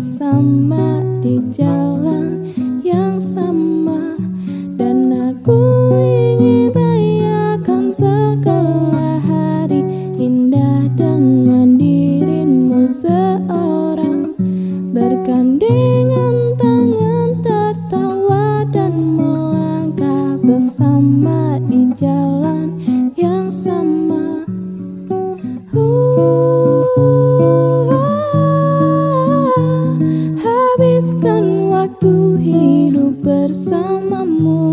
bersama di jalan yang sama, dan aku ingin rayakan segala hari indah dengan dirimu seorang, bergandengan tangan tertawa dan melangkah bersama di jalan yang sama. Habiskan waktu hidup bersamamu.